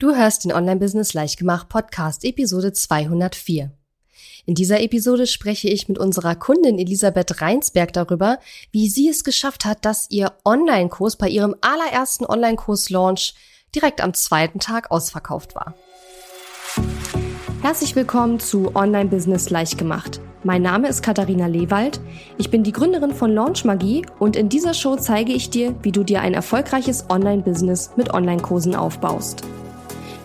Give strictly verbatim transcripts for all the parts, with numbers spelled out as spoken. Du hörst den Online-Business Leichtgemacht Podcast Episode zweihundertvier. In dieser Episode spreche ich mit unserer Kundin Elisabeth Reinsberg darüber, wie sie es geschafft hat, dass ihr Online-Kurs bei ihrem allerersten Online-Kurs-Launch direkt am zweiten Tag ausverkauft war. Herzlich willkommen zu Online-Business Leichtgemacht. Mein Name ist Katharina Lewald. Ich bin die Gründerin von Launchmagie und in dieser Show zeige ich dir, wie du dir ein erfolgreiches Online-Business mit Online-Kursen aufbaust.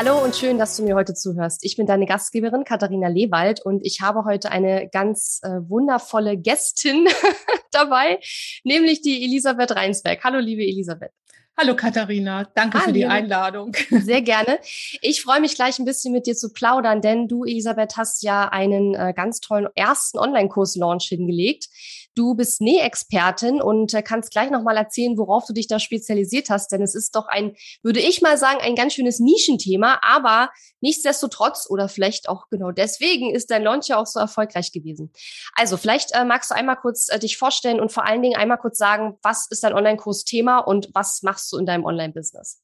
Hallo und schön, dass du mir heute zuhörst. Ich bin deine Gastgeberin Katharina Lewald und ich habe heute eine ganz äh, wundervolle Gästin dabei, nämlich die Elisabeth Reinsberg. Hallo, liebe Elisabeth. Hallo, Katharina. Danke Hallo. Für die Einladung. Sehr gerne. Ich freue mich gleich ein bisschen mit dir zu plaudern, denn du, Elisabeth, hast ja einen äh, ganz tollen ersten Online-Kurs-Launch hingelegt. Du bist Nähexpertin und kannst gleich nochmal erzählen, worauf du dich da spezialisiert hast, denn es ist doch ein, würde ich mal sagen, ein ganz schönes Nischenthema, aber nichtsdestotrotz oder vielleicht auch genau deswegen ist dein Launch ja auch so erfolgreich gewesen. Also vielleicht äh, magst du einmal kurz äh, dich vorstellen und vor allen Dingen einmal kurz sagen, was ist dein Online-Kurs-Thema und was machst du in deinem Online-Business?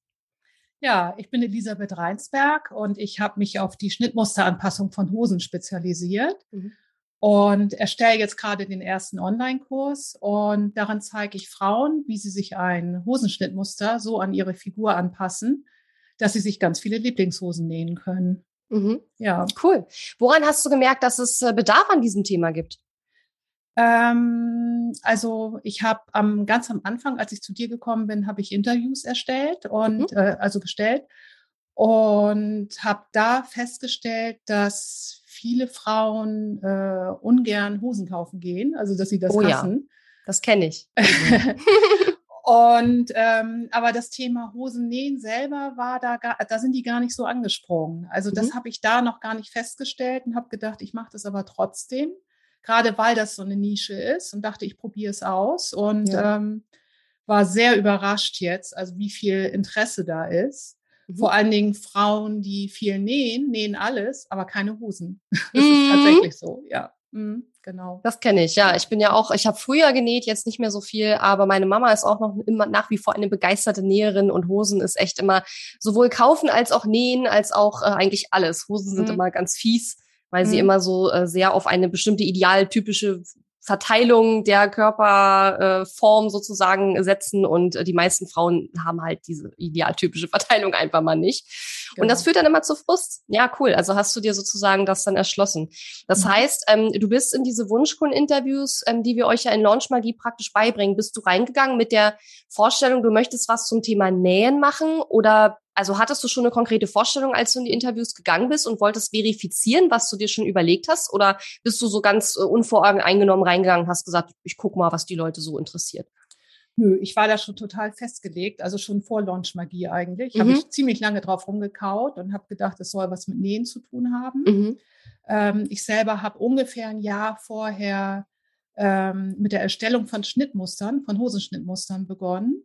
Ja, ich bin Elisabeth Reinsberg und ich habe mich auf die Schnittmusteranpassung von Hosen spezialisiert. Mhm. Und erstelle jetzt gerade den ersten Online-Kurs und darin zeige ich Frauen, wie sie sich ein Hosenschnittmuster so an ihre Figur anpassen, dass sie sich ganz viele Lieblingshosen nähen können. Mhm. Ja, cool. Woran hast du gemerkt, dass es Bedarf an diesem Thema gibt? Ähm, also ich habe am ganz am Anfang, als ich zu dir gekommen bin, habe ich Interviews erstellt und mhm. äh, also gestellt und habe da festgestellt, dass viele Frauen äh, ungern Hosen kaufen gehen, also dass sie das oh, hassen. Ja. Das kenne ich. Und ähm, aber das Thema Hosennähen selber war da, gar, da sind die gar nicht so angesprungen. Also das mhm. habe ich da noch gar nicht festgestellt und habe gedacht, ich mache das aber trotzdem, gerade weil das so eine Nische ist und dachte, ich probiere es aus und ja. ähm, war sehr überrascht jetzt, also wie viel Interesse da ist. Mhm. Vor allen Dingen Frauen, die viel nähen, nähen alles, aber keine Hosen. Das mhm. ist tatsächlich so, ja. Mhm, genau. Das kenne ich, ja. Ich bin ja auch, ich habe früher genäht, jetzt nicht mehr so viel, aber meine Mama ist auch noch immer nach wie vor eine begeisterte Näherin und Hosen ist echt immer sowohl kaufen als auch nähen, als auch äh, eigentlich alles. Hosen sind mhm. immer ganz fies, weil mhm. sie immer so äh, sehr auf eine bestimmte idealtypische Verteilung der Körperform äh, sozusagen setzen und äh, die meisten Frauen haben halt diese idealtypische Verteilung einfach mal nicht. Genau. Und das führt dann immer zu Frust. Ja, cool. Also hast du dir sozusagen das dann erschlossen. Das mhm. heißt, ähm, du bist in diese Wunschkunden-Interviews, ähm, die wir euch ja in Launchmagie praktisch beibringen, bist du reingegangen mit der Vorstellung, du möchtest was zum Thema Nähen machen oder also hattest du schon eine konkrete Vorstellung, als du in die Interviews gegangen bist und wolltest verifizieren, was du dir schon überlegt hast? Oder bist du so ganz äh, unvoreingenommen reingegangen und hast gesagt, ich guck mal, was die Leute so interessiert? Nö, ich war da schon total festgelegt, also schon vor Launchmagie eigentlich. Mhm. Habe ich ziemlich lange drauf rumgekaut und habe gedacht, es soll was mit Nähen zu tun haben. Mhm. Ähm, ich selber habe ungefähr ein Jahr vorher ähm, mit der Erstellung von Schnittmustern, von Hosenschnittmustern begonnen.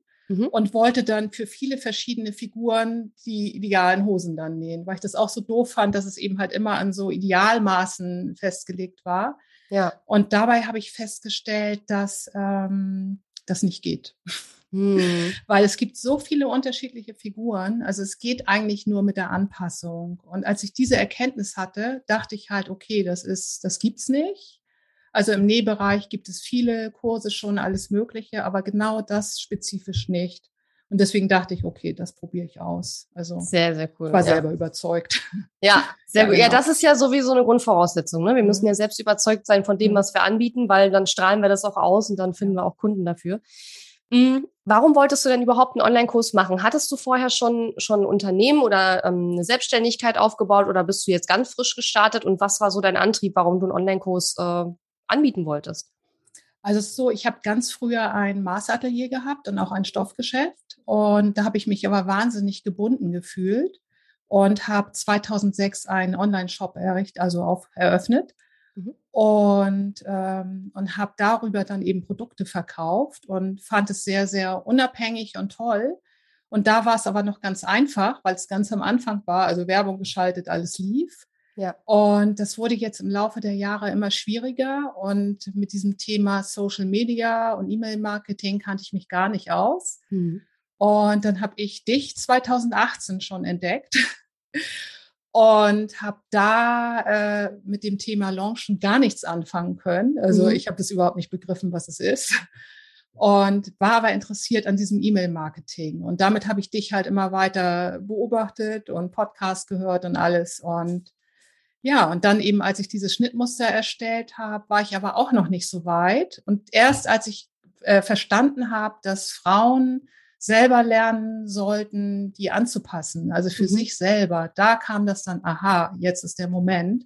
Und wollte dann für viele verschiedene Figuren die idealen Hosen dann nähen, weil ich das auch so doof fand, dass es eben halt immer an so Idealmaßen festgelegt war. Ja. Und dabei habe ich festgestellt, dass ähm, das nicht geht. Hm. Weil es gibt so viele unterschiedliche Figuren, also es geht eigentlich nur mit der Anpassung. Und als ich diese Erkenntnis hatte, dachte ich halt, okay, das ist, das gibt's nicht. Also im Nähbereich gibt es viele Kurse schon, alles Mögliche, aber genau das spezifisch nicht. Und deswegen dachte ich, okay, das probiere ich aus. Also sehr, sehr cool. Ich war ja. selber überzeugt. Ja, sehr ja, gut. Genau. Ja, das ist ja sowieso eine Grundvoraussetzung. Ne? Wir mhm. müssen ja selbst überzeugt sein von dem, mhm. was wir anbieten, weil dann strahlen wir das auch aus und dann finden wir auch Kunden dafür. Mhm. Warum wolltest du denn überhaupt einen Online-Kurs machen? Hattest du vorher schon, schon ein Unternehmen oder ähm, eine Selbstständigkeit aufgebaut oder bist du jetzt ganz frisch gestartet? Und was war so dein Antrieb, warum du einen Online-Kurs äh, anbieten wolltest? Also es ist so, ich habe ganz früher ein Maßatelier gehabt und auch ein Stoffgeschäft und da habe ich mich aber wahnsinnig gebunden gefühlt und habe zweitausendsechs einen Online-Shop errichtet, also auf, eröffnet mhm. und, ähm, und habe darüber dann eben Produkte verkauft und fand es sehr, sehr unabhängig und toll. Und da war es aber noch ganz einfach, weil es ganz am Anfang war, also Werbung geschaltet, alles lief. Ja. Und das wurde jetzt im Laufe der Jahre immer schwieriger und mit diesem Thema Social Media und E-Mail-Marketing kannte ich mich gar nicht aus. Hm. Und dann habe ich dich zweitausendachtzehn schon entdeckt und habe da äh, mit dem Thema Launchen gar nichts anfangen können. Also hm. ich habe das überhaupt nicht begriffen, was es ist. Und war aber interessiert an diesem E-Mail-Marketing. Und damit habe ich dich halt immer weiter beobachtet und Podcast gehört und alles. Und ja, und dann eben, als ich dieses Schnittmuster erstellt habe, war ich aber auch noch nicht so weit. Und erst als ich äh, verstanden habe, dass Frauen selber lernen sollten, die anzupassen, also für mhm. sich selber, da kam das dann, aha, jetzt ist der Moment.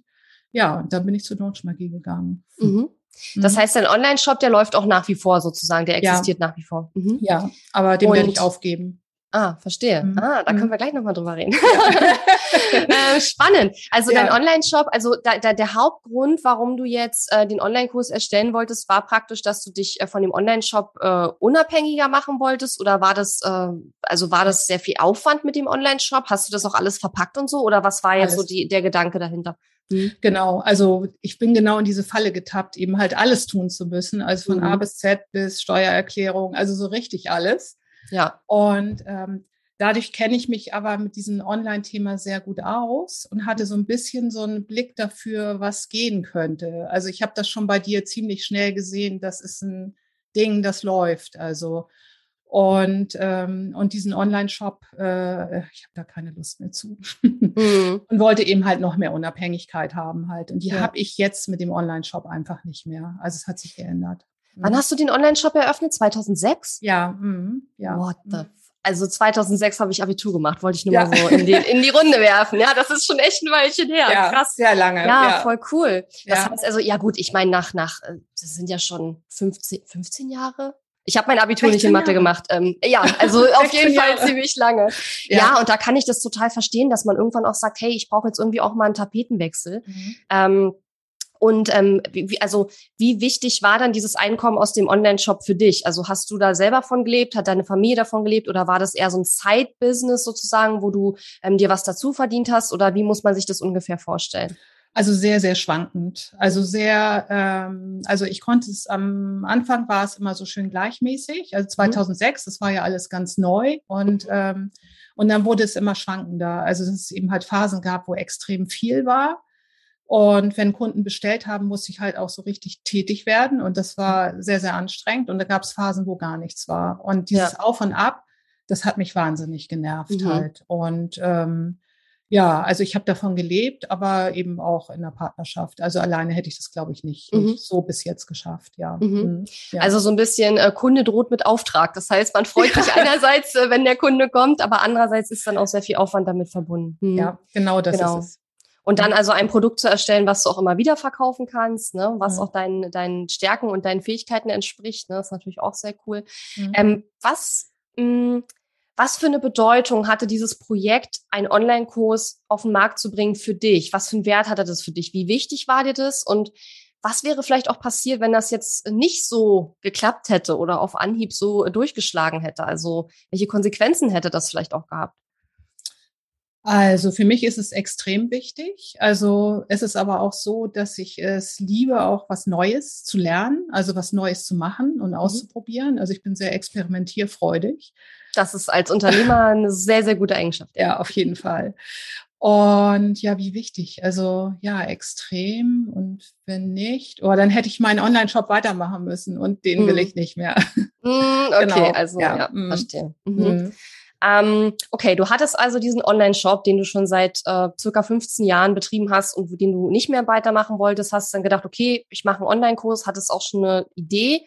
Ja, und dann bin ich zu Launchmagie gegangen. Mhm. Das heißt, dein Online-Shop, der läuft auch nach wie vor sozusagen, der existiert ja. nach wie vor. Mhm. Ja, aber den und, werde ich aufgeben. Ah, verstehe. Mhm. Ah, da können wir gleich nochmal drüber reden. Ja. äh, spannend. Also ja. dein Online-Shop, also da, da, der Hauptgrund, warum du jetzt äh, den Online-Kurs erstellen wolltest, war praktisch, dass du dich äh, von dem Online-Shop äh, unabhängiger machen wolltest oder war das, äh, also war das sehr viel Aufwand mit dem Online-Shop? Hast du das auch alles verpackt und so oder was war jetzt alles. so die, der Gedanke dahinter? Mhm. Genau, also ich bin genau in diese Falle getappt, eben halt alles tun zu müssen, also von mhm. A bis Z bis Steuererklärung, also so richtig alles. Ja. Und ähm, dadurch kenne ich mich aber mit diesem Online-Thema sehr gut aus und hatte so ein bisschen so einen Blick dafür, was gehen könnte. Also ich habe das schon bei dir ziemlich schnell gesehen, das ist ein Ding, das läuft, also Und, ähm, und diesen Online-Shop, äh, ich habe da keine Lust mehr zu. mhm. Und wollte eben halt noch mehr Unabhängigkeit haben halt. Und die ja. habe ich jetzt mit dem Online-Shop einfach nicht mehr. Also es hat sich geändert. Mhm. Wann hast du den Online-Shop eröffnet? zweitausendsechs? Ja. Mhm. ja. What the f- Also zweitausendsechs habe ich Abitur gemacht, wollte ich nur ja. mal so in die, in die Runde werfen. Ja, das ist schon echt ein Weilchen her. Ja, krass. Sehr lange. Ja, ja. voll cool. Ja. Das heißt also, ja gut, ich meine nach, nach, das sind ja schon fünfzehn, fünfzehn Jahre. Ich habe mein Abitur nicht in Mathe Jahre. gemacht. Ähm, ja, also auf jeden Fall Jahre. ziemlich lange. Ja. ja, und da kann ich das total verstehen, dass man irgendwann auch sagt, hey, ich brauche jetzt irgendwie auch mal einen Tapetenwechsel. Mhm. Ähm, und ähm, wie, also wie wichtig war dann dieses Einkommen aus dem Online-Shop für dich? Also hast du da selber von gelebt? Hat deine Familie davon gelebt? Oder war das eher so ein Side-Business sozusagen, wo du ähm, dir was dazu verdient hast? Oder wie muss man sich das ungefähr vorstellen? Also sehr, sehr schwankend. Also sehr, ähm, also ich konnte es, am Anfang war es immer so schön gleichmäßig, also zweitausendsechs, das war ja alles ganz neu und ähm, und dann wurde es immer schwankender. Also dass es eben halt Phasen gab, wo extrem viel war und wenn Kunden bestellt haben, musste ich halt auch so richtig tätig werden und das war sehr, sehr anstrengend und da gab es Phasen, wo gar nichts war und dieses ja. Auf und Ab, das hat mich wahnsinnig genervt mhm. halt und ähm, ja, also ich habe davon gelebt, aber eben auch in der Partnerschaft. Also alleine hätte ich das, glaube ich, nicht, mhm. nicht so bis jetzt geschafft, ja. Mhm. ja. Also so ein bisschen äh, Kunde droht mit Auftrag. Das heißt, man freut sich einerseits, äh, wenn der Kunde kommt, aber andererseits ist dann auch sehr viel Aufwand damit verbunden. Mhm. Ja, genau das genau. ist es. Und dann also ein Produkt zu erstellen, was du auch immer wieder verkaufen kannst, ne, was mhm. auch deinen, deinen Stärken und deinen Fähigkeiten entspricht, ne, ist natürlich auch sehr cool. Mhm. Ähm, was... Mh, Was für eine Bedeutung hatte dieses Projekt, einen Online-Kurs auf den Markt zu bringen für dich? Was für einen Wert hatte das für dich? Wie wichtig war dir das? Und was wäre vielleicht auch passiert, wenn das jetzt nicht so geklappt hätte oder auf Anhieb so durchgeschlagen hätte? Also welche Konsequenzen hätte das vielleicht auch gehabt? Also für mich ist es extrem wichtig. Also es ist aber auch so, dass ich es liebe, auch was Neues zu lernen, also was Neues zu machen und auszuprobieren. Also ich bin sehr experimentierfreudig. Das ist als Unternehmer eine sehr, sehr gute Eigenschaft. Ja, auf jeden Fall. Und ja, wie wichtig. Also ja, extrem. Und wenn nicht, oh, dann hätte ich meinen Online-Shop weitermachen müssen und den hm. will ich nicht mehr. Hm, okay, genau. also ja, ja hm. verstehe. Mhm. Hm. Okay, du hattest also diesen Online-Shop, den du schon seit äh, circa fünfzehn Jahren betrieben hast und den du nicht mehr weitermachen wolltest, hast dann gedacht, okay, ich mache einen Online-Kurs, hattest auch schon eine Idee,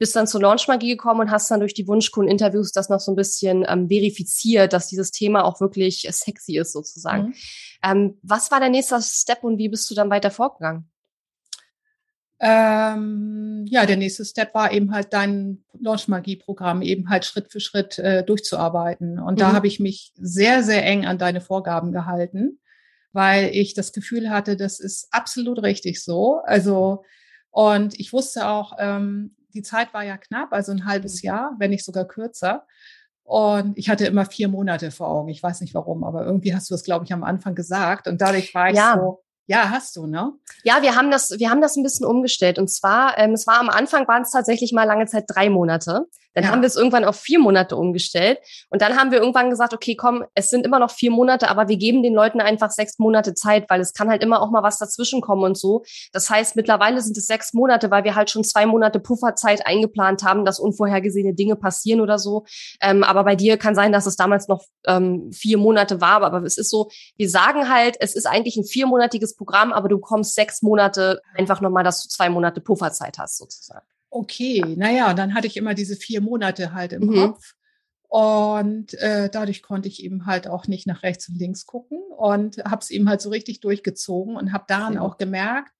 bist dann zur Launchmagie gekommen und hast dann durch die Wunschkunden-Interviews das noch so ein bisschen ähm, verifiziert, dass dieses Thema auch wirklich sexy ist sozusagen. Mhm. Ähm, was war dein nächster Step und wie bist du dann weiter vorgegangen? Ähm, ja, der nächste Step war eben halt dein Launchmagie-Programm eben halt Schritt für Schritt äh, durchzuarbeiten. Und mhm. da habe ich mich sehr, sehr eng an deine Vorgaben gehalten, weil ich das Gefühl hatte, das ist absolut richtig so. Also, und ich wusste auch, ähm, die Zeit war ja knapp, also ein halbes Jahr, wenn nicht sogar kürzer. Und ich hatte immer vier Monate vor Augen. Ich weiß nicht warum, aber irgendwie hast du das, glaube ich, am Anfang gesagt. Und dadurch war ich ja. so, ja, hast du, ne? Ja, wir haben das, wir haben das ein bisschen umgestellt. Und zwar, ähm, es war am Anfang, waren es tatsächlich mal lange Zeit drei Monate. Dann ja. haben wir es irgendwann auf vier Monate umgestellt. Und dann haben wir irgendwann gesagt, okay, komm, es sind immer noch vier Monate, aber wir geben den Leuten einfach sechs Monate Zeit, weil es kann halt immer auch mal was dazwischen kommen und so. Das heißt, mittlerweile sind es sechs Monate, weil wir halt schon zwei Monate Pufferzeit eingeplant haben, dass unvorhergesehene Dinge passieren oder so. Ähm, aber bei dir kann sein, dass es damals noch ähm, vier Monate war. Aber es ist so, wir sagen halt, es ist eigentlich ein viermonatiges Programm, aber du kommst sechs Monate einfach nochmal, dass du zwei Monate Pufferzeit hast sozusagen. Okay, naja, dann hatte ich immer diese vier Monate halt im mhm. Kopf und äh, dadurch konnte ich eben halt auch nicht nach rechts und links gucken und habe es eben halt so richtig durchgezogen und habe daran mhm. auch gemerkt,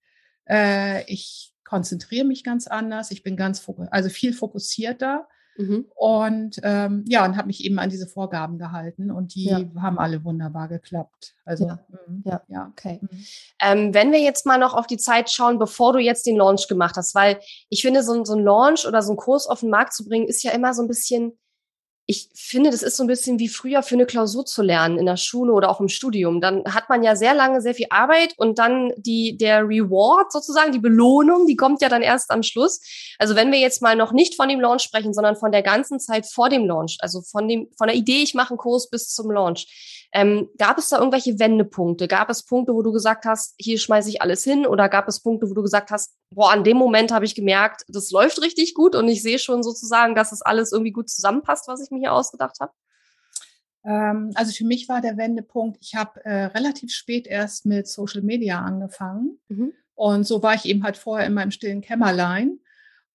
äh, ich konzentriere mich ganz anders, ich bin ganz, fok- also viel fokussierter mhm. und ähm, ja, und habe mich eben an diese Vorgaben gehalten und die ja. haben alle wunderbar geklappt. Also ja, mm, ja. ja. okay. Mhm. Ähm, wenn wir jetzt mal noch auf die Zeit schauen, bevor du jetzt den Launch gemacht hast, weil ich finde, so, so ein Launch oder so einen Kurs auf den Markt zu bringen, ist ja immer so ein bisschen, ich finde, das ist so ein bisschen wie früher für eine Klausur zu lernen in der Schule oder auch im Studium. Dann hat man ja sehr lange sehr viel Arbeit und dann die der Reward sozusagen, die Belohnung, die kommt ja dann erst am Schluss. Also wenn wir jetzt mal noch nicht von dem Launch sprechen, sondern von der ganzen Zeit vor dem Launch, also von dem von der Idee, ich mache einen Kurs bis zum Launch, ähm, gab es da irgendwelche Wendepunkte? Gab es Punkte, wo du gesagt hast, hier schmeiße ich alles hin? Oder gab es Punkte, wo du gesagt hast, boah, an dem Moment habe ich gemerkt, das läuft richtig gut und ich sehe schon sozusagen, dass das alles irgendwie gut zusammenpasst, was ich mir hier ausgedacht habe? Also für mich war der Wendepunkt, ich habe äh, relativ spät erst mit Social Media angefangen mhm. und so war ich eben halt vorher in meinem stillen Kämmerlein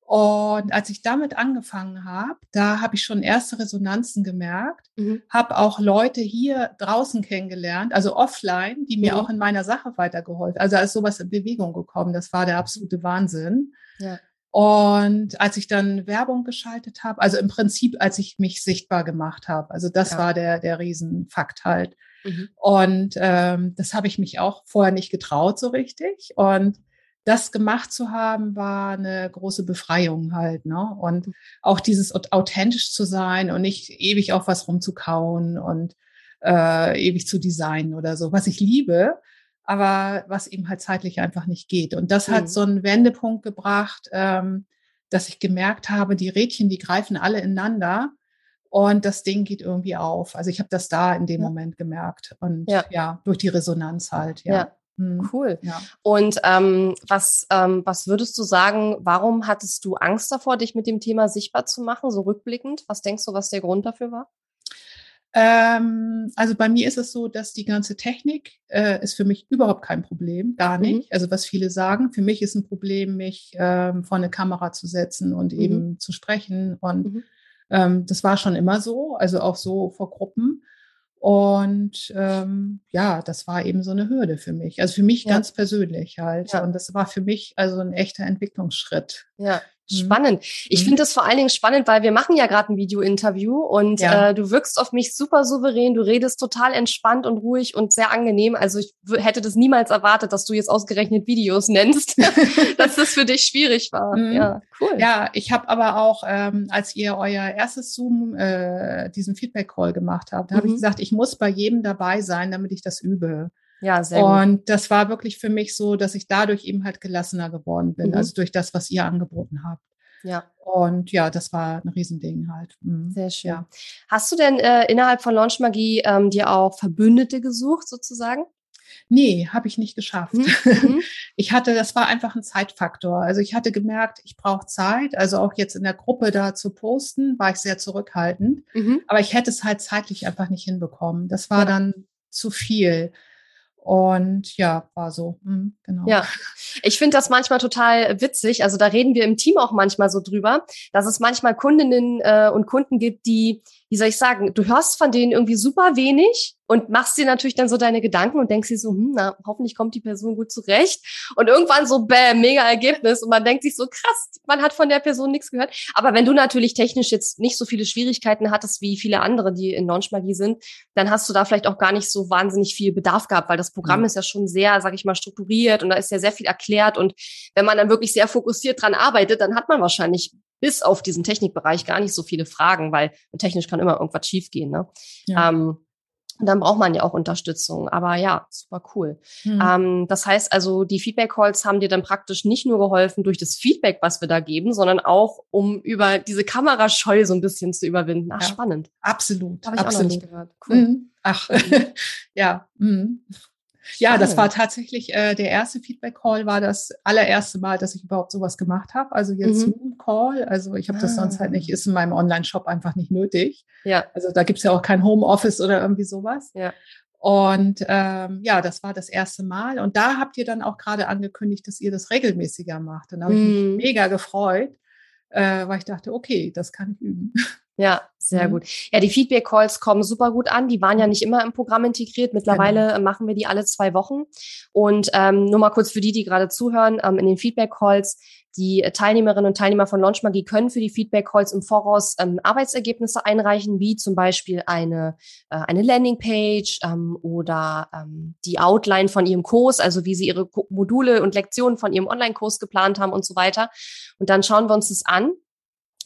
und als ich damit angefangen habe, da habe ich schon erste Resonanzen gemerkt, mhm. habe auch Leute hier draußen kennengelernt, also offline, die mir mhm. auch in meiner Sache weitergeholfen, also da ist sowas in Bewegung gekommen, das war der absolute Wahnsinn. Ja. Und als ich dann Werbung geschaltet habe, also im Prinzip, als ich mich sichtbar gemacht habe, also das ja. war der der Riesenfakt halt. Mhm. Und ähm, das habe ich mich auch vorher nicht getraut so richtig. Und das gemacht zu haben, war eine große Befreiung halt, ne? Und auch dieses authentisch zu sein und nicht ewig auf was rumzukauen und äh, ewig zu designen oder so, was ich liebe, aber was eben halt zeitlich einfach nicht geht. Und das mhm. hat so einen Wendepunkt gebracht, ähm, dass ich gemerkt habe, die Rädchen, die greifen alle ineinander und das Ding geht irgendwie auf. Also ich habe das da in dem ja. Moment gemerkt und ja. ja, durch die Resonanz halt, ja. ja. Mhm. Cool. Ja. Und ähm, was, ähm, was würdest du sagen, warum hattest du Angst davor, dich mit dem Thema sichtbar zu machen, so rückblickend? Was denkst du, was der Grund dafür war? Ähm, also bei mir ist es so, dass die ganze Technik äh, ist für mich überhaupt kein Problem, gar nicht. Mhm. Also was viele sagen, für mich ist ein Problem, mich ähm, vor eine Kamera zu setzen und mhm. eben zu sprechen. Und mhm. ähm, das war schon immer so, also auch so vor Gruppen. Und ähm, ja, das war eben so eine Hürde für mich. Also für mich ja. ganz persönlich halt. Ja. Und das war für mich also ein echter Entwicklungsschritt. Ja. Spannend. Mhm. Ich finde das vor allen Dingen spannend, weil wir machen ja gerade ein Video-Interview und ja. äh, du wirkst auf mich super souverän, du redest total entspannt und ruhig und sehr angenehm. Also ich w- hätte das niemals erwartet, dass du jetzt ausgerechnet Videos nennst, dass das für dich schwierig war. Mhm. Ja, cool. Ja, ich habe aber auch, ähm, als ihr euer erstes Zoom, äh, diesen Feedback-Call gemacht habt, da habe mhm. ich gesagt, ich muss bei jedem dabei sein, damit ich das übe. Ja, sehr und gut. Das war wirklich für mich so, dass ich dadurch eben halt gelassener geworden bin, mhm. also durch das, was ihr angeboten habt. Ja. Und ja, das war ein Riesending halt. Mhm. Sehr schön. Ja. Hast du denn äh, innerhalb von Launchmagie ähm, dir auch Verbündete gesucht sozusagen? Nee, habe ich nicht geschafft. Mhm. Ich hatte, das war einfach ein Zeitfaktor. Also ich hatte gemerkt, ich brauche Zeit. Also auch jetzt in der Gruppe da zu posten, war ich sehr zurückhaltend. Mhm. Aber ich hätte es halt zeitlich einfach nicht hinbekommen. Das war ja. dann zu viel. Und ja, war so, mhm, genau. Ja, ich finde das manchmal total witzig, also da reden wir im Team auch manchmal so drüber, dass es manchmal Kundinnen äh, und Kunden gibt, die wie soll ich sagen, du hörst von denen irgendwie super wenig und machst dir natürlich dann so deine Gedanken und denkst dir so, hm, na, hoffentlich kommt die Person gut zurecht. Und irgendwann so, bäm, mega Ergebnis. Und man denkt sich so, krass, man hat von der Person nichts gehört. Aber wenn du natürlich technisch jetzt nicht so viele Schwierigkeiten hattest wie viele andere, die in Launchmagie sind, dann hast du da vielleicht auch gar nicht so wahnsinnig viel Bedarf gehabt, weil das Programm mhm. ist ja schon sehr, sag ich mal, strukturiert und da ist ja sehr viel erklärt. Und wenn man dann wirklich sehr fokussiert dran arbeitet, dann hat man wahrscheinlich bis auf diesen Technikbereich gar nicht so viele Fragen, weil technisch kann immer irgendwas schiefgehen, ne? Ja. Ähm, und dann braucht man ja auch Unterstützung. Aber ja, super cool. Mhm. Ähm, das heißt also, die Feedback-Calls haben dir dann praktisch nicht nur geholfen durch das Feedback, was wir da geben, sondern auch, um über diese Kamerascheu so ein bisschen zu überwinden. Ach, ja. Spannend. Absolut. Habe ich Absolut. auch noch nicht gehört. Cool. Mhm. Ach, mhm. ja. Mhm. Ja, das war tatsächlich äh, der erste Feedback-Call, war das allererste Mal, dass ich überhaupt sowas gemacht habe. Also jetzt mhm. Zoom-Call, also ich habe ah. das sonst halt nicht, ist in meinem Online-Shop einfach nicht nötig. Ja. Also da gibt's ja auch kein Homeoffice oder irgendwie sowas. Ja. Und ähm, ja, das war das erste Mal. Und da habt ihr dann auch gerade angekündigt, dass ihr das regelmäßiger macht. Und da habe ich mhm. mich mega gefreut, äh, weil ich dachte, okay, das kann ich üben. Ja, sehr mhm. gut. Ja, die Feedback-Calls kommen super gut an. Die waren ja nicht immer im Programm integriert. Mittlerweile genau. machen wir die alle zwei Wochen. Und ähm, nur mal kurz für die, die gerade zuhören, ähm, in den Feedback-Calls, die Teilnehmerinnen und Teilnehmer von Launchmagie können für die Feedback-Calls im Voraus ähm, Arbeitsergebnisse einreichen, wie zum Beispiel eine, äh, eine Landingpage ähm, oder ähm, die Outline von ihrem Kurs, also wie sie ihre Ko- Module und Lektionen von ihrem Online-Kurs geplant haben und so weiter. Und dann schauen wir uns das an.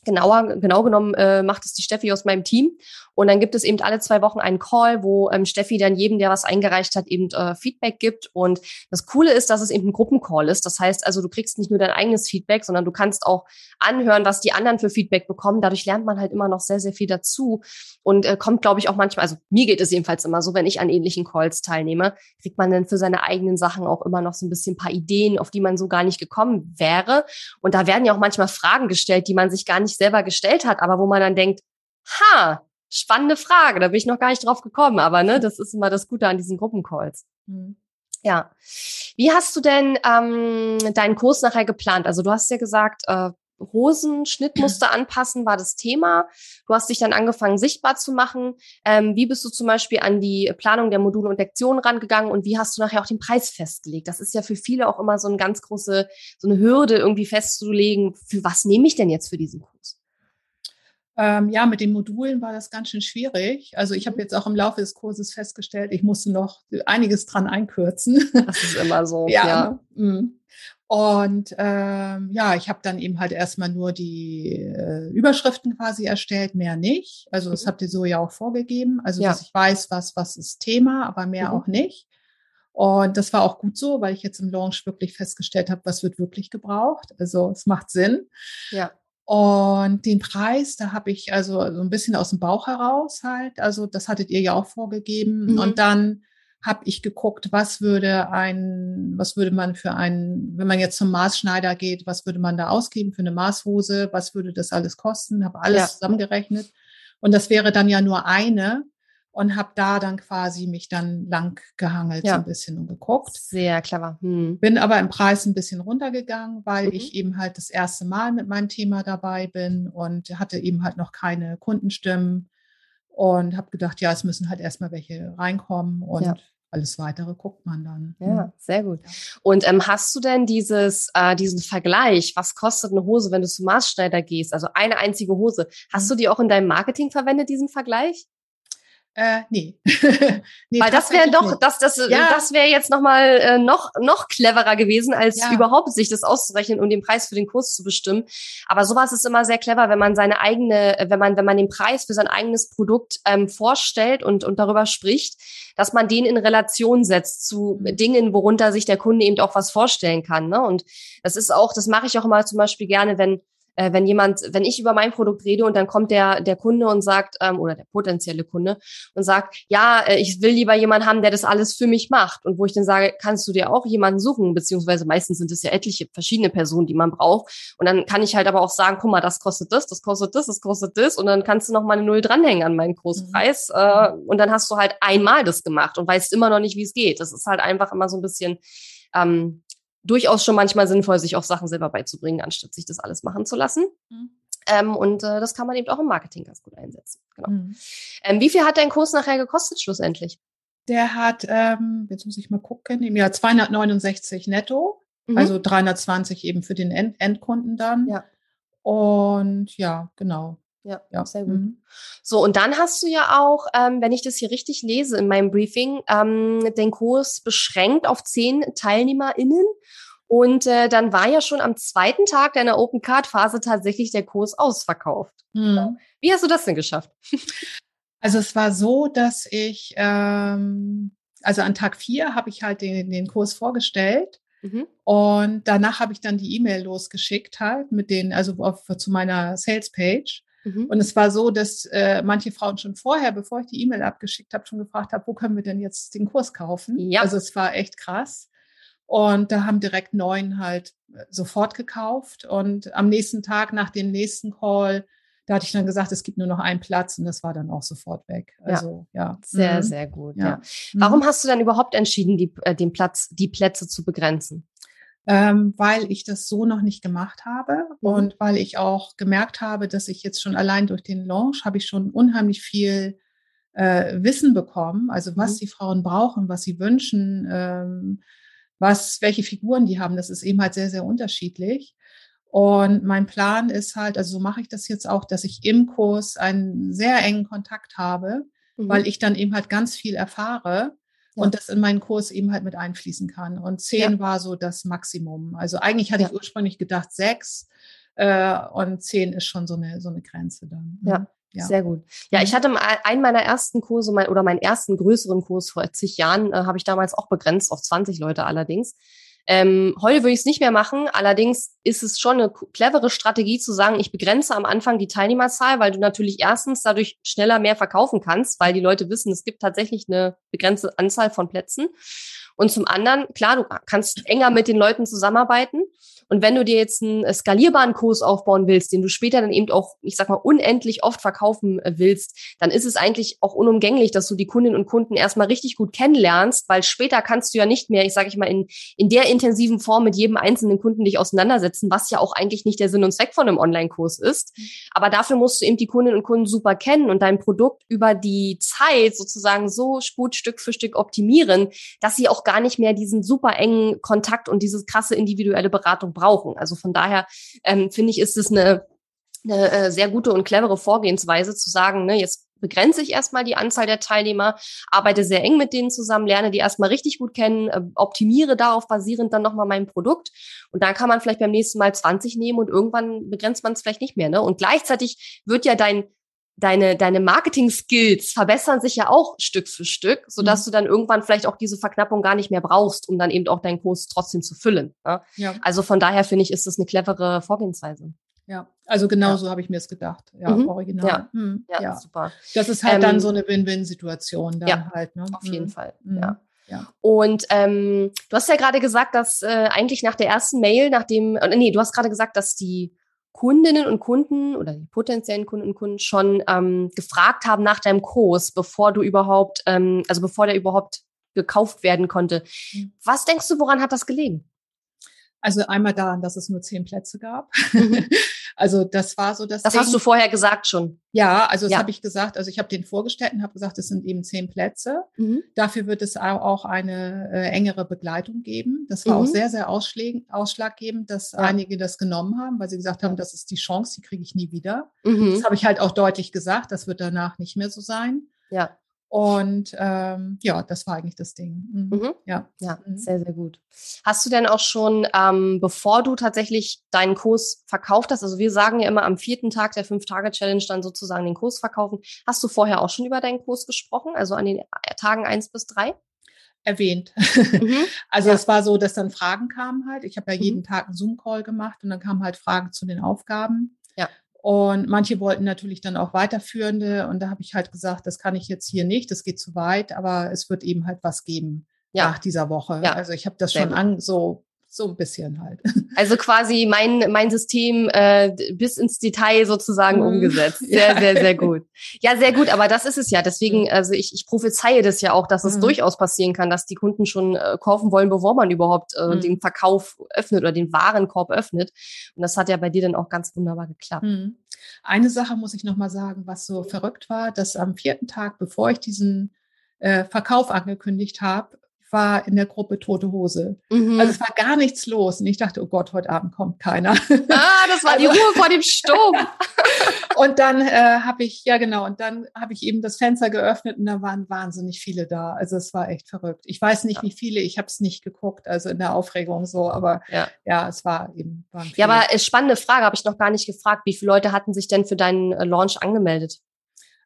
Genauer, genau genommen äh, macht es die Steffi aus meinem Team. Und dann gibt es eben alle zwei Wochen einen Call, wo ähm, Steffi dann jedem, der was eingereicht hat, eben äh, Feedback gibt. Und das Coole ist, dass es eben ein Gruppencall ist. Das heißt also, du kriegst nicht nur dein eigenes Feedback, sondern du kannst auch anhören, was die anderen für Feedback bekommen. Dadurch lernt man halt immer noch sehr, sehr viel dazu. Und äh, kommt, glaube ich, auch manchmal, also mir geht es jedenfalls immer so, wenn ich an ähnlichen Calls teilnehme, kriegt man dann für seine eigenen Sachen auch immer noch so ein bisschen ein paar Ideen, auf die man so gar nicht gekommen wäre. Und da werden ja auch manchmal Fragen gestellt, die man sich gar nicht selber gestellt hat, aber wo man dann denkt, ha, spannende Frage, da bin ich noch gar nicht drauf gekommen, aber ne, das ist immer das Gute an diesen Gruppencalls. Mhm. Ja. Wie hast du denn ähm, deinen Kurs nachher geplant? Also du hast ja gesagt, äh, Hosen, Schnittmuster anpassen war das Thema. Du hast dich dann angefangen, sichtbar zu machen. Ähm, wie bist du zum Beispiel an die Planung der Module und Lektionen rangegangen und wie hast du nachher auch den Preis festgelegt? Das ist ja für viele auch immer so eine ganz große, so eine Hürde, irgendwie festzulegen, für was nehme ich denn jetzt für diesen Kurs? Ähm, ja, mit den Modulen war das ganz schön schwierig. Also ich habe jetzt auch im Laufe des Kurses festgestellt, ich musste noch einiges dran einkürzen. Das ist immer so, ja. ja. Mhm. Und ähm, ja, ich habe dann eben halt erstmal nur die äh, Überschriften quasi erstellt, mehr nicht. Also das habt ihr so ja auch vorgegeben. Also ja. dass ich weiß, was was ist Thema, aber mehr mhm. auch nicht. Und das war auch gut so, weil ich jetzt im Launch wirklich festgestellt habe, was wird wirklich gebraucht. Also es macht Sinn. Ja. Und den Preis, da habe ich also so ein bisschen aus dem Bauch heraus halt. Also das hattet ihr ja auch vorgegeben. Mhm. Und dann habe ich geguckt, was würde ein, was würde man für einen, wenn man jetzt zum Maßschneider geht, was würde man da ausgeben für eine Maßhose, was würde das alles kosten, habe alles ja. zusammengerechnet und das wäre dann ja nur eine und habe da dann quasi mich dann lang gehangelt ja. so ein bisschen und geguckt. Sehr clever. Hm. Bin aber im Preis ein bisschen runtergegangen, weil mhm. ich eben halt das erste Mal mit meinem Thema dabei bin und hatte eben halt noch keine Kundenstimmen. Und habe gedacht, ja, es müssen halt erstmal welche reinkommen und ja. alles Weitere guckt man dann. Ja, ja. sehr gut. Und ähm, hast du denn dieses äh, diesen Vergleich, was kostet eine Hose, wenn du zum Maßschneider gehst, also eine einzige Hose, hast mhm. du die auch in deinem Marketing verwendet, diesen Vergleich? Äh, nee. nee. Weil das wäre doch, das, das, ja. das wäre jetzt nochmal äh, noch, noch cleverer gewesen, als ja. überhaupt sich das auszurechnen und den Preis für den Kurs zu bestimmen. Aber sowas ist immer sehr clever, wenn man seine eigene, wenn man, wenn man den Preis für sein eigenes Produkt ähm, vorstellt und, und darüber spricht, dass man den in Relation setzt zu mhm. Dingen, worunter sich der Kunde eben auch was vorstellen kann. Ne? Und das ist auch, das mache ich auch immer zum Beispiel gerne, wenn Wenn jemand, wenn ich über mein Produkt rede und dann kommt der der Kunde und sagt, ähm, oder der potenzielle Kunde und sagt, ja, ich will lieber jemanden haben, der das alles für mich macht. Und wo ich dann sage, kannst du dir auch jemanden suchen? Beziehungsweise meistens sind es ja etliche verschiedene Personen, die man braucht. Und dann kann ich halt aber auch sagen, guck mal, das kostet das, das kostet das, das kostet das. Und dann kannst du noch mal eine Null dranhängen an meinen Großpreis. Mhm. Äh, und dann hast du halt einmal das gemacht und weißt immer noch nicht, wie es geht. Das ist halt einfach immer so ein bisschen... Ähm, durchaus schon manchmal sinnvoll, sich auch Sachen selber beizubringen, anstatt sich das alles machen zu lassen. Mhm. Ähm, und äh, das kann man eben auch im Marketing ganz gut einsetzen. Genau. Mhm. Ähm, wie viel hat dein Kurs nachher gekostet schlussendlich? Der hat, ähm, jetzt muss ich mal gucken, im Jahr zweihundertneunundsechzig netto, mhm. also dreihundertzwanzig eben für den End- Endkunden dann. Ja. Und ja, genau. Ja, ja, sehr gut. Mhm. So, und dann hast du ja auch, ähm, wenn ich das hier richtig lese in meinem Briefing, ähm, den Kurs beschränkt auf zehn TeilnehmerInnen. Und äh, dann war ja schon am zweiten Tag deiner Open-Card-Phase tatsächlich der Kurs ausverkauft. Mhm. Wie hast du das denn geschafft? Also es war so, dass ich, ähm, also an Tag vier habe ich halt den, den Kurs vorgestellt. Mhm. Und danach habe ich dann die E-Mail losgeschickt halt mit den, also auf, zu meiner Sales-Page. Und es war so, dass äh, manche Frauen schon vorher, bevor ich die E-Mail abgeschickt habe, schon gefragt haben, wo können wir denn jetzt den Kurs kaufen? Ja. Also es war echt krass. Und da haben direkt neun halt sofort gekauft. Und am nächsten Tag, nach dem nächsten Call, da hatte ich dann gesagt, es gibt nur noch einen Platz. Und das war dann auch sofort weg. Also ja, ja. Sehr, mhm. sehr gut. Ja. Ja. Warum mhm. hast du dann überhaupt entschieden, die, äh, den Platz, die Plätze zu begrenzen? Ähm, weil ich das so noch nicht gemacht habe mhm. und weil ich auch gemerkt habe, dass ich jetzt schon allein durch den Launch habe ich schon unheimlich viel äh, Wissen bekommen, also was mhm. die Frauen brauchen, was sie wünschen, ähm, was, welche Figuren die haben, das ist eben halt sehr, sehr unterschiedlich. Und mein Plan ist halt, also so mache ich das jetzt auch, dass ich im Kurs einen sehr engen Kontakt habe, mhm. weil ich dann eben halt ganz viel erfahre. Und das in meinen Kurs eben halt mit einfließen kann. Und zehn ja. war so das Maximum. Also eigentlich hatte ja. ich ursprünglich gedacht sechs äh, und zehn ist schon so eine, so eine Grenze dann. Mhm. Ja. Ja, sehr gut. Ja, ich hatte einen meiner ersten Kurse mein, oder meinen ersten größeren Kurs vor zig Jahren, äh, habe ich damals auch begrenzt auf zwanzig Leute allerdings. Ähm, heute würde ich es nicht mehr machen, allerdings ist es schon eine clevere Strategie zu sagen, ich begrenze am Anfang die Teilnehmerzahl, weil du natürlich erstens dadurch schneller mehr verkaufen kannst, weil die Leute wissen, es gibt tatsächlich eine begrenzte Anzahl von Plätzen. Und zum anderen, klar, du kannst enger mit den Leuten zusammenarbeiten. Und wenn du dir jetzt einen skalierbaren Kurs aufbauen willst, den du später dann eben auch, ich sag mal, unendlich oft verkaufen willst, dann ist es eigentlich auch unumgänglich, dass du die Kundinnen und Kunden erstmal richtig gut kennenlernst, weil später kannst du ja nicht mehr, ich sag ich mal, in, in der intensiven Form mit jedem einzelnen Kunden dich auseinandersetzen, was ja auch eigentlich nicht der Sinn und Zweck von einem Online-Kurs ist. Aber dafür musst du eben die Kundinnen und Kunden super kennen und dein Produkt über die Zeit sozusagen so gut Stück für Stück optimieren, dass sie auch gar nicht mehr diesen super engen Kontakt und diese krasse individuelle Beratung brauchen. Also von daher ähm, finde ich, ist es eine, eine äh, sehr gute und clevere Vorgehensweise zu sagen, ne, jetzt begrenze ich erstmal die Anzahl der Teilnehmer, arbeite sehr eng mit denen zusammen, lerne die erstmal richtig gut kennen, äh, optimiere darauf basierend dann nochmal mein Produkt und dann kann man vielleicht beim nächsten Mal zwanzig nehmen und irgendwann begrenzt man es vielleicht nicht mehr. Ne? Und gleichzeitig wird ja dein Deine, deine Marketing-Skills verbessern sich ja auch Stück für Stück, sodass mhm. du dann irgendwann vielleicht auch diese Verknappung gar nicht mehr brauchst, um dann eben auch deinen Kurs trotzdem zu füllen. Ne? Ja. Also von daher finde ich, ist das eine clevere Vorgehensweise. Ja, also genau ja. so habe ich mir es gedacht. Ja, mhm. original. Ja. Mhm. Ja, ja, super. Das ist halt ähm, dann so eine Win-Win-Situation dann ja, halt. Ne? Auf mhm. jeden Fall, mhm. ja. Ja. Und ähm, du hast ja gerade gesagt, dass äh, eigentlich nach der ersten Mail, nach dem, äh, nee, du hast gerade gesagt, dass die Kundinnen und Kunden oder die potenziellen Kunden und Kunden schon ähm, gefragt haben nach deinem Kurs, bevor du überhaupt, ähm, also bevor der überhaupt gekauft werden konnte. Was denkst du, woran hat das gelegen? Also einmal daran, dass es nur zehn Plätze gab. Mhm. Also das war so das Das Ding. Hast du vorher gesagt schon. Ja, also das ja. habe ich gesagt. Also ich habe den vorgestellt und habe gesagt, es sind eben zehn Plätze. Mhm. Dafür wird es auch eine äh, engere Begleitung geben. Das war mhm. auch sehr, sehr ausschlag- ausschlaggebend, dass ja. einige das genommen haben, weil sie gesagt haben, das ist die Chance, die kriege ich nie wieder. Mhm. Das habe ich halt auch deutlich gesagt. Das wird danach nicht mehr so sein. Ja. Und ähm, ja, das war eigentlich das Ding. Mhm. Mhm. Ja, ja mhm. sehr, sehr gut. Hast du denn auch schon, ähm, bevor du tatsächlich deinen Kurs verkauft hast, also wir sagen ja immer am vierten Tag der Fünf-Tage-Challenge dann sozusagen den Kurs verkaufen, hast du vorher auch schon über deinen Kurs gesprochen, also an den Tagen eins bis drei? Erwähnt. Mhm. Also ja. es war so, dass dann Fragen kamen halt. Ich habe ja mhm. jeden Tag einen Zoom-Call gemacht und dann kamen halt Fragen zu den Aufgaben. Ja. Und manche wollten natürlich dann auch weiterführende. Und da habe ich halt gesagt, das kann ich jetzt hier nicht, das geht zu weit. Aber es wird eben halt was geben ja. nach dieser Woche. Ja. Also ich habe das Sehr schon an, so So ein bisschen halt. Also quasi mein mein System äh, bis ins Detail sozusagen umgesetzt. Sehr, ja. sehr, sehr gut. Ja, sehr gut, aber das ist es ja. Deswegen, also ich, ich prophezeie das ja auch, dass es mhm. durchaus passieren kann, dass die Kunden schon äh, kaufen wollen, bevor man überhaupt äh, mhm. den Verkauf öffnet oder den Warenkorb öffnet. Und das hat ja bei dir dann auch ganz wunderbar geklappt. Mhm. Eine Sache muss ich nochmal sagen, was so verrückt war, dass am vierten Tag, bevor ich diesen äh, Verkauf angekündigt habe, war in der Gruppe Tote Hose. Mhm. Also es war gar nichts los. Und ich dachte, oh Gott, heute Abend kommt keiner. Ah, das war die also, Ruhe vor dem Sturm. Und dann äh, habe ich, ja genau, und dann habe ich eben das Fenster geöffnet und da waren wahnsinnig viele da. Also es war echt verrückt. Ich weiß nicht, ja. wie viele, ich habe es nicht geguckt, also in der Aufregung so, aber ja, ja es war eben. Waren viele. Ja, aber äh, spannende Frage, habe ich noch gar nicht gefragt. Wie viele Leute hatten sich denn für deinen äh, Launch angemeldet?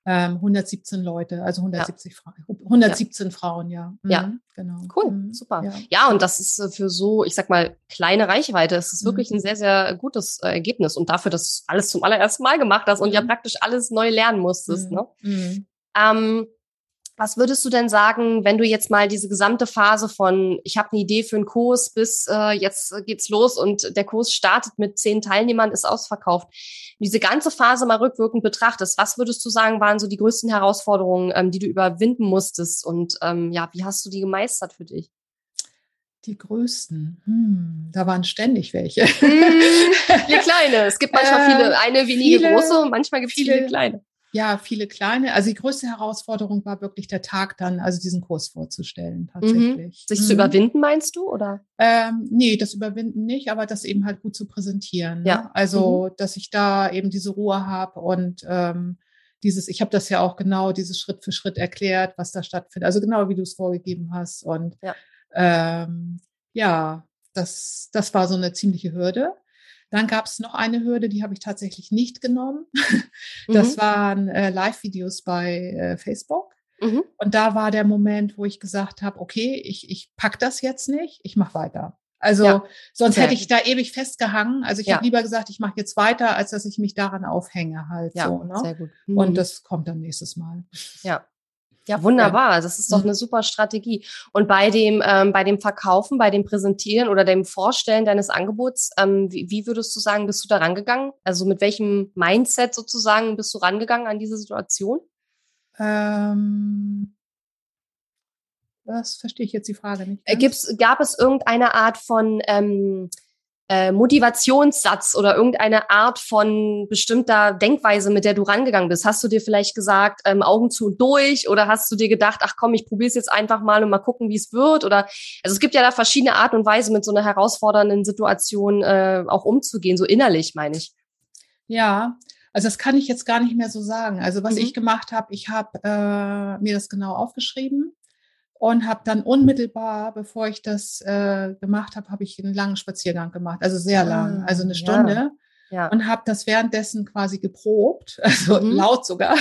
hundertsiebzehn Leute, also hundertsiebzig ja. Frauen, hundertsiebzehn ja. Frauen, ja. Mhm, ja, genau. Cool, mhm. super. Ja. ja, und das ist für so, ich sag mal, kleine Reichweite, es ist mhm. wirklich ein sehr, sehr gutes äh, Ergebnis und dafür, dass du alles zum allerersten Mal gemacht hast und mhm. ja praktisch alles neu lernen musstest. Mhm. Ne? Mhm. Ähm, was würdest du denn sagen, wenn du jetzt mal diese gesamte Phase von, ich habe eine Idee für einen Kurs bis äh, jetzt geht's los und der Kurs startet mit zehn Teilnehmern, ist ausverkauft. Diese ganze Phase mal rückwirkend betrachtest, was würdest du sagen, waren so die größten Herausforderungen, ähm, die du überwinden musstest und ähm, ja, wie hast du die gemeistert für dich? Die größten, hm, da waren ständig welche. Die kleine, es gibt manchmal äh, viele, eine wenige viele, große, manchmal gibt es viele, viele kleine. Ja, viele kleine. Also die größte Herausforderung war wirklich der Tag dann, also diesen Kurs vorzustellen tatsächlich. Mhm. Sich mhm. zu überwinden, meinst du, oder? Ähm, nee, das Überwinden nicht, aber das eben halt gut zu präsentieren. Ja. Ne? Also, mhm. dass ich da eben diese Ruhe habe und ähm, dieses, ich habe das ja auch genau, dieses Schritt für Schritt erklärt, was da stattfindet. Also genau, wie du es vorgegeben hast. Und ja, ähm, ja das, das war so eine ziemliche Hürde. Dann gab es noch eine Hürde, die habe ich tatsächlich nicht genommen. Das mhm. waren äh, Live-Videos bei äh, Facebook. Mhm. Und da war der Moment, wo ich gesagt habe, okay, ich, ich packe das jetzt nicht, ich mache weiter. Also ja. sonst Sehr hätte ich da ewig festgehangen. Also ich ja. habe lieber gesagt, ich mache jetzt weiter, als dass ich mich daran aufhänge halt. Ja, so, ne? Sehr gut. Mhm. Und das kommt dann nächstes Mal. Ja. Ja, wunderbar. Das ist doch eine super Strategie. Und bei dem, ähm, bei dem Verkaufen, bei dem Präsentieren oder dem Vorstellen deines Angebots, ähm, wie, wie würdest du sagen, bist du da rangegangen? Also mit welchem Mindset sozusagen bist du rangegangen an diese Situation? Ähm, das verstehe ich jetzt die Frage nicht. Gibt's, gab es irgendeine Art von ähm, äh, Motivationssatz oder irgendeine Art von bestimmter Denkweise, mit der du rangegangen bist? Hast du dir vielleicht gesagt, ähm, Augen zu und durch, oder hast du dir gedacht, ach komm, ich probiere es jetzt einfach mal und mal gucken, wie es wird? Oder also es gibt ja da verschiedene Arten und Weisen, mit so einer herausfordernden Situation äh, auch umzugehen, so innerlich meine ich. Ja, also das kann ich jetzt gar nicht mehr so sagen. Also was mhm. ich gemacht habe, ich habe äh, mir das genau aufgeschrieben. Und habe dann unmittelbar, bevor ich das äh, gemacht habe, habe ich einen langen Spaziergang gemacht, also sehr lang, also eine Stunde. Ja. Ja. Und habe das währenddessen quasi geprobt, also mhm. laut sogar.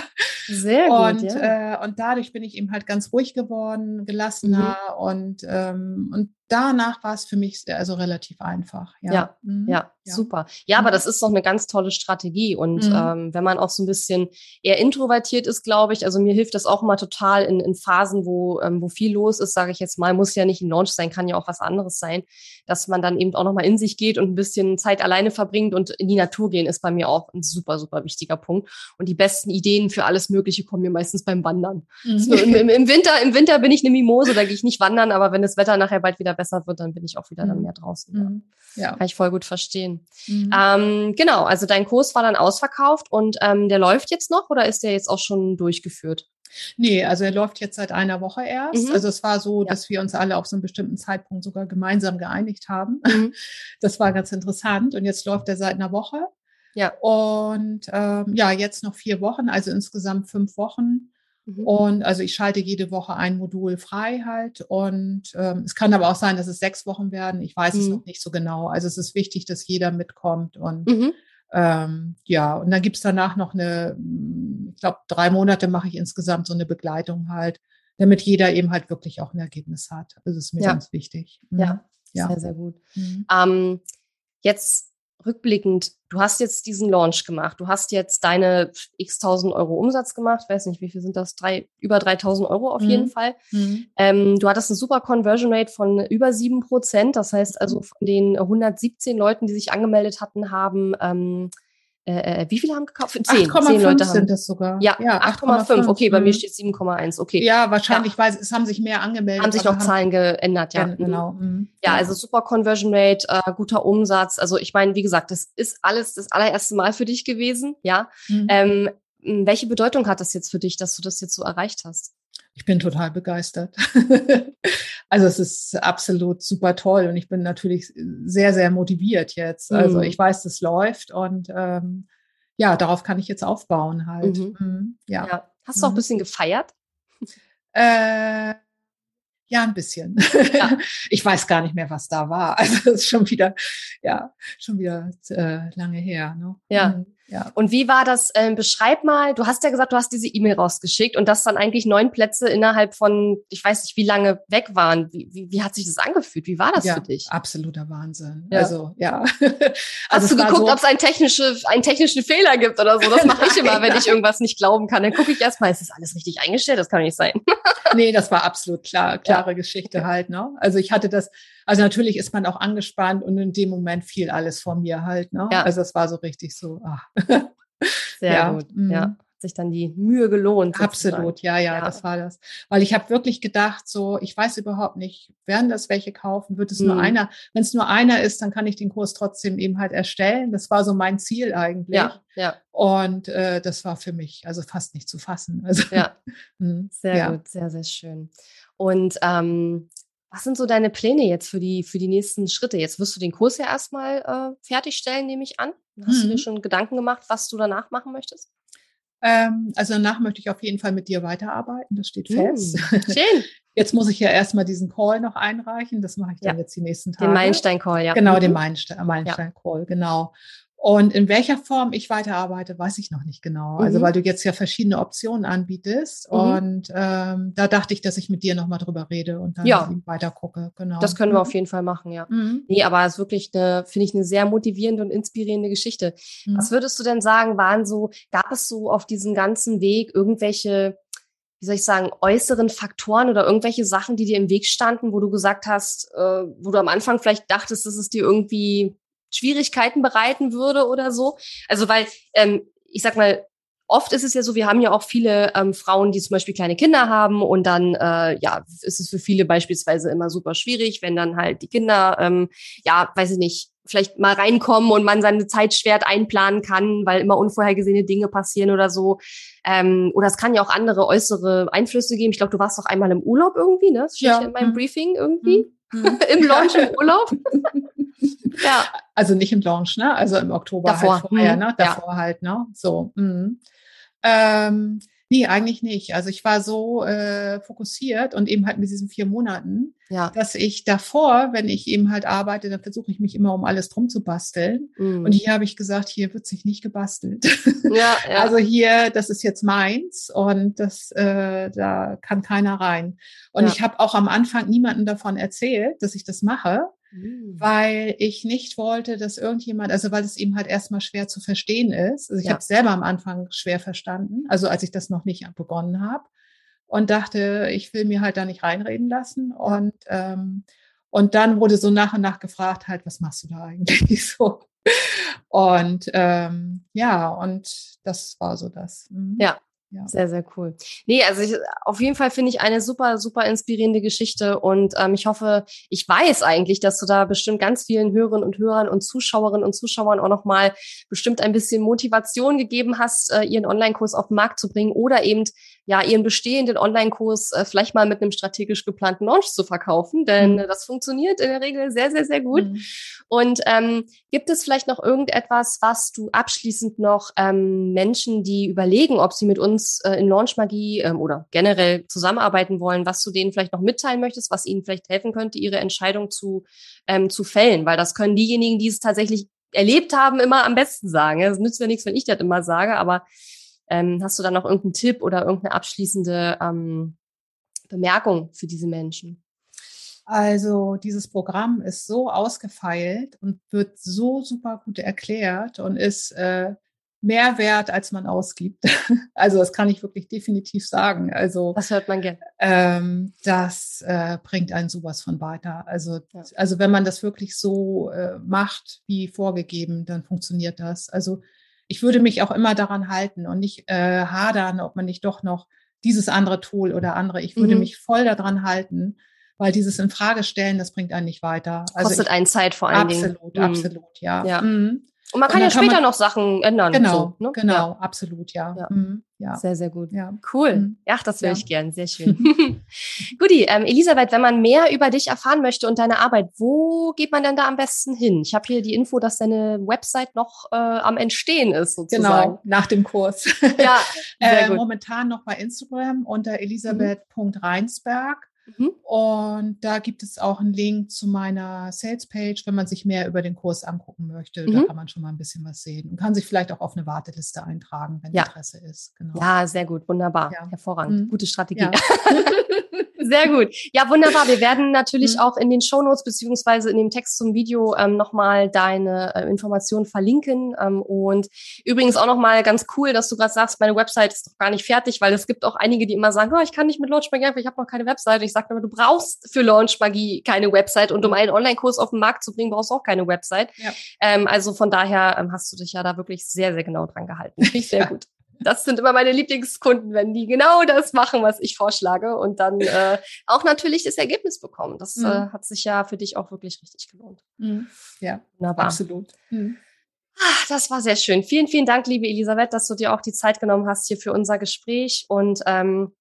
Sehr gut, und, ja. äh, und dadurch bin ich eben halt ganz ruhig geworden, gelassener. Mhm. Und, ähm, und danach war es für mich also relativ einfach. Ja, ja, mhm. ja, ja. super. Ja, mhm. aber das ist doch eine ganz tolle Strategie. Und mhm. ähm, wenn man auch so ein bisschen eher introvertiert ist, glaube ich, also mir hilft das auch mal total in, in Phasen, wo, ähm, wo viel los ist, sage ich jetzt mal, muss ja nicht ein Launch sein, kann ja auch was anderes sein, dass man dann eben auch nochmal in sich geht und ein bisschen Zeit alleine verbringt und in die Natur gehen, ist bei mir auch ein super, super wichtiger Punkt. Und die besten Ideen für alles Mögliche kommen mir meistens beim Wandern. Mhm. So, im, im, im, Winter, Im Winter bin ich eine Mimose, da gehe ich nicht wandern, aber wenn das Wetter nachher bald wieder besser wird, dann bin ich auch wieder dann mehr draußen. Mhm. Ja. Kann ich voll gut verstehen. Mhm. Ähm, genau, also dein Kurs war dann ausverkauft und ähm, der läuft jetzt noch oder ist der jetzt auch schon durchgeführt? Nee, also er läuft jetzt seit einer Woche erst. Mhm. Also es war so, ja. dass wir uns alle auf so einen bestimmten Zeitpunkt sogar gemeinsam geeinigt haben. Mhm. Das war ganz interessant und jetzt läuft er seit einer Woche. Ja. Und ähm, ja, jetzt noch vier Wochen, also insgesamt fünf Wochen. Mhm. Und also ich schalte jede Woche ein Modul frei halt. Und ähm, es kann aber auch sein, dass es sechs Wochen werden. Ich weiß mhm. es noch nicht so genau. Also es ist wichtig, dass jeder mitkommt. Und mhm. ähm, ja, und dann gibt es danach noch eine, ich glaube, drei Monate mache ich insgesamt so eine Begleitung halt, damit jeder eben halt wirklich auch ein Ergebnis hat. Also das ist mir ja. ganz wichtig. Mhm. Ja. ja, sehr, sehr gut. Mhm. Ähm, jetzt rückblickend, du hast jetzt diesen Launch gemacht, du hast jetzt deine x-tausend Euro Umsatz gemacht, ich weiß nicht, wie viel sind das, Drei, über dreitausend Euro auf mhm. jeden Fall. Mhm. Ähm, du hattest eine super Conversion Rate von über sieben Prozent, das heißt also von den hundertsiebzehn Leuten, die sich angemeldet hatten, haben, ähm, äh, wie viele haben gekauft? zehn, zehn Leute haben. Sind das sogar. Ja, ja acht Komma fünf, okay, bei mir steht sieben Komma eins, okay. Ja, wahrscheinlich, ja. Weil es haben sich mehr angemeldet. Haben sich auch haben Zahlen geändert, ja. Genau. Mhm. Ja, also super Conversion Rate, äh, guter Umsatz, also ich meine, wie gesagt, das ist alles das allererste Mal für dich gewesen, ja. Mhm. Ähm, welche Bedeutung hat das jetzt für dich, dass du das jetzt so erreicht hast? Ich bin total begeistert. Also es ist absolut super toll und ich bin natürlich sehr, sehr motiviert jetzt. Also ich weiß, das läuft und ähm, ja, darauf kann ich jetzt aufbauen halt. Mhm. Mhm, ja. Ja. Hast du mhm. auch ein bisschen gefeiert? Äh, ja, ein bisschen. Ja. Ich weiß gar nicht mehr, was da war. Also es ist schon wieder, ja, schon wieder äh, lange her. Ne? Ja. Mhm. Ja. Und wie war das, ähm, beschreib mal, du hast ja gesagt, du hast diese E-Mail rausgeschickt und dass dann eigentlich neun Plätze innerhalb von, ich weiß nicht, wie lange weg waren. Wie, wie, wie hat sich das angefühlt? Wie war das ja, für dich? Absoluter Wahnsinn. Ja. Also, ja. Hast also, du geguckt, so, ob es einen, technische, einen technischen Fehler gibt oder so? Das mache ich immer, wenn ich irgendwas nicht glauben kann. Dann gucke ich erstmal, ist das alles richtig eingestellt? Das kann doch nicht sein. Nee, das war absolut klar, klare ja. Geschichte okay. halt, ne? Also ich hatte das, also natürlich ist man auch angespannt und in dem Moment fiel alles von mir halt, ne? Ja. Also es war so richtig so, ach. Sehr ja. gut, mhm. ja. Hat sich dann die Mühe gelohnt. Sozusagen. Absolut, ja, ja, ja, das war das. Weil ich habe wirklich gedacht, so, ich weiß überhaupt nicht, werden das welche kaufen? Wird es mhm. nur einer? Wenn es nur einer ist, dann kann ich den Kurs trotzdem eben halt erstellen. Das war so mein Ziel eigentlich. Ja, ja. Und äh, das war für mich also fast nicht zu fassen. Also, ja, sehr ja. gut, sehr, sehr schön. Und ähm, was sind so deine Pläne jetzt für die, für die nächsten Schritte? Jetzt wirst du den Kurs ja erstmal äh, fertigstellen, nehme ich an. Hast du dir schon Gedanken gemacht, was du danach machen möchtest? Ähm, also danach möchte ich auf jeden Fall mit dir weiterarbeiten, das steht fest. Mhm. Schön. Jetzt muss ich ja erstmal diesen Call noch einreichen, das mache ich dann ja. jetzt die nächsten Tage. Den Meilenstein-Call, ja. Genau, mhm. den Meilenste- Meilenstein-Call, ja. genau. Und in welcher Form ich weiterarbeite, weiß ich noch nicht genau. Mhm. Also weil du jetzt ja verschiedene Optionen anbietest mhm. und ähm, da dachte ich, dass ich mit dir nochmal drüber rede und dann ja. weiter gucke. Genau. Das können wir mhm. auf jeden Fall machen, ja. Mhm. Nee, aber es ist wirklich eine, finde ich, eine sehr motivierende und inspirierende Geschichte. Mhm. Was würdest du denn sagen, waren so, gab es so auf diesem ganzen Weg irgendwelche, wie soll ich sagen, äußeren Faktoren oder irgendwelche Sachen, die dir im Weg standen, wo du gesagt hast, äh, wo du am Anfang vielleicht dachtest, dass es dir irgendwie Schwierigkeiten bereiten würde oder so. Also weil, ähm, ich sag mal, oft ist es ja so, wir haben ja auch viele ähm, Frauen, die zum Beispiel kleine Kinder haben und dann, äh, ja, ist es für viele beispielsweise immer super schwierig, wenn dann halt die Kinder, ähm, ja, weiß ich nicht, vielleicht mal reinkommen und man seine Zeit schwer einplanen kann, weil immer unvorhergesehene Dinge passieren oder so. Ähm, oder es kann ja auch andere äußere Einflüsse geben. Ich glaube, du warst doch einmal im Urlaub irgendwie, ne? Das steht ja in meinem Briefing irgendwie. Mhm. Im Launch im Urlaub. Ja. Also nicht im Launch, ne? Also im Oktober davor. Halt vorher, ne? Davor ja. halt, ne? So. Mhm. Ähm, nee, eigentlich nicht. Also ich war so äh, fokussiert und eben halt mit diesen vier Monaten, ja. dass ich davor, wenn ich eben halt arbeite, dann versuche ich mich immer um alles drum zu basteln. Mhm. Und hier habe ich gesagt, hier wird sich nicht gebastelt. Ja, ja. Also hier, das ist jetzt meins und das, äh, da kann keiner rein. Und ja. ich habe auch am Anfang niemandem davon erzählt, dass ich das mache. Weil ich nicht wollte, dass irgendjemand, also weil es eben halt erstmal schwer zu verstehen ist. Also ich ja. habe es selber am Anfang schwer verstanden, also als ich das noch nicht begonnen habe und dachte, ich will mir halt da nicht reinreden lassen. Und ähm, und dann wurde so nach und nach gefragt halt, was machst du da eigentlich so? Und ähm, ja, und das war so das. Mhm. Ja. Ja. Sehr, sehr cool. Nee, also ich, auf jeden Fall finde ich eine super, super inspirierende Geschichte und ähm, ich hoffe, ich weiß eigentlich, dass du da bestimmt ganz vielen Hörerinnen und Hörern und Zuschauerinnen und Zuschauern auch nochmal bestimmt ein bisschen Motivation gegeben hast, äh, ihren Online-Kurs auf den Markt zu bringen oder eben ja ihren bestehenden Online-Kurs äh, vielleicht mal mit einem strategisch geplanten Launch zu verkaufen, denn mhm. das funktioniert in der Regel sehr, sehr, sehr gut. Mhm. Und ähm, gibt es vielleicht noch irgendetwas, was du abschließend noch ähm, Menschen, die überlegen, ob sie mit uns in Launchmagie ähm, oder generell zusammenarbeiten wollen, was du denen vielleicht noch mitteilen möchtest, was ihnen vielleicht helfen könnte, ihre Entscheidung zu, ähm, zu fällen, weil das können diejenigen, die es tatsächlich erlebt haben, immer am besten sagen. Es nützt ja nichts, wenn ich das immer sage, aber ähm, hast du da noch irgendeinen Tipp oder irgendeine abschließende ähm, Bemerkung für diese Menschen? Also dieses Programm ist so ausgefeilt und wird so super gut erklärt und ist äh, mehr wert, als man ausgibt. Also das kann ich wirklich definitiv sagen. Also das hört man gerne. Ähm, das äh, bringt einen sowas von weiter. Also, ja. also wenn man das wirklich so äh, macht, wie vorgegeben, dann funktioniert das. Also ich würde mich auch immer daran halten und nicht äh, hadern, ob man nicht doch noch dieses andere Tool oder andere. Ich würde mhm. mich voll daran halten, weil dieses in Frage stellen, das bringt einen nicht weiter. Also kostet ich, einen Zeit vor allen absolut, Dingen. Absolut, absolut, ja. ja. Mhm. Und man kann und ja später kann man, noch Sachen ändern. Genau, so, ne? genau, ja. absolut, ja. Ja. Mhm, ja. Sehr, sehr gut. Ja. Cool. Mhm. Ach, das höre ja. ich gern, sehr schön. Guti, ähm, Elisabeth, wenn man mehr über dich erfahren möchte und deine Arbeit, wo geht man denn da am besten hin? Ich habe hier die Info, dass deine Website noch äh, am Entstehen ist, sozusagen. Genau, nach dem Kurs. ja, sehr gut. Äh, momentan noch bei Instagram unter elisabeth Punkt Reinsberg. Mhm. Und da gibt es auch einen Link zu meiner Salespage, wenn man sich mehr über den Kurs angucken möchte. Mhm. Da kann man schon mal ein bisschen was sehen und kann sich vielleicht auch auf eine Warteliste eintragen, wenn ja. Interesse ist. Genau. Ja, sehr gut, wunderbar, ja. hervorragend, mhm. gute Strategie. Ja. Sehr gut. Ja, wunderbar. Wir werden natürlich mhm. auch in den Shownotes beziehungsweise in dem Text zum Video ähm, nochmal deine äh, Informationen verlinken. Ähm, und übrigens auch nochmal ganz cool, dass du gerade sagst, meine Website ist noch gar nicht fertig, weil es gibt auch einige, die immer sagen, oh, ich kann nicht mit Launchmagie, ich habe noch keine Website. Ich sage aber, du brauchst für Launchmagie keine Website und um einen Online-Kurs auf den Markt zu bringen, brauchst du auch keine Website. Ja. Ähm, also von daher ähm, hast du dich ja da wirklich sehr, sehr genau dran gehalten. Sehr ja. gut. Das sind immer meine Lieblingskunden, wenn die genau das machen, was ich vorschlage und dann äh, auch natürlich das Ergebnis bekommen. Das mhm. äh, hat sich ja für dich auch wirklich richtig gelohnt. Mhm. Ja, wunderbar. Absolut. Mhm. Ach, das war sehr schön. Vielen, vielen Dank, liebe Elisabeth, dass du dir auch die Zeit genommen hast hier für unser Gespräch und ähm,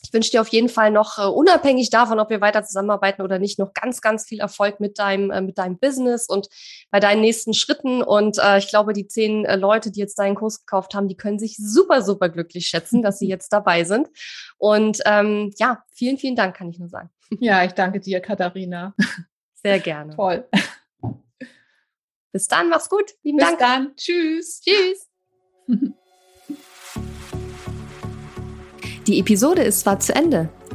ich wünsche dir auf jeden Fall noch, uh, unabhängig davon, ob wir weiter zusammenarbeiten oder nicht, noch ganz, ganz viel Erfolg mit deinem, äh, mit deinem Business und bei deinen nächsten Schritten. Und äh, ich glaube, die zehn äh, Leute, die jetzt deinen Kurs gekauft haben, die können sich super, super glücklich schätzen, dass sie jetzt dabei sind. Und ähm, ja, vielen, vielen Dank, kann ich nur sagen. Ja, ich danke dir, Katharina. Sehr gerne. Toll. Bis dann, mach's gut. Lieben Bis Dank. Bis dann. Tschüss. Tschüss. Die Episode ist zwar zu Ende,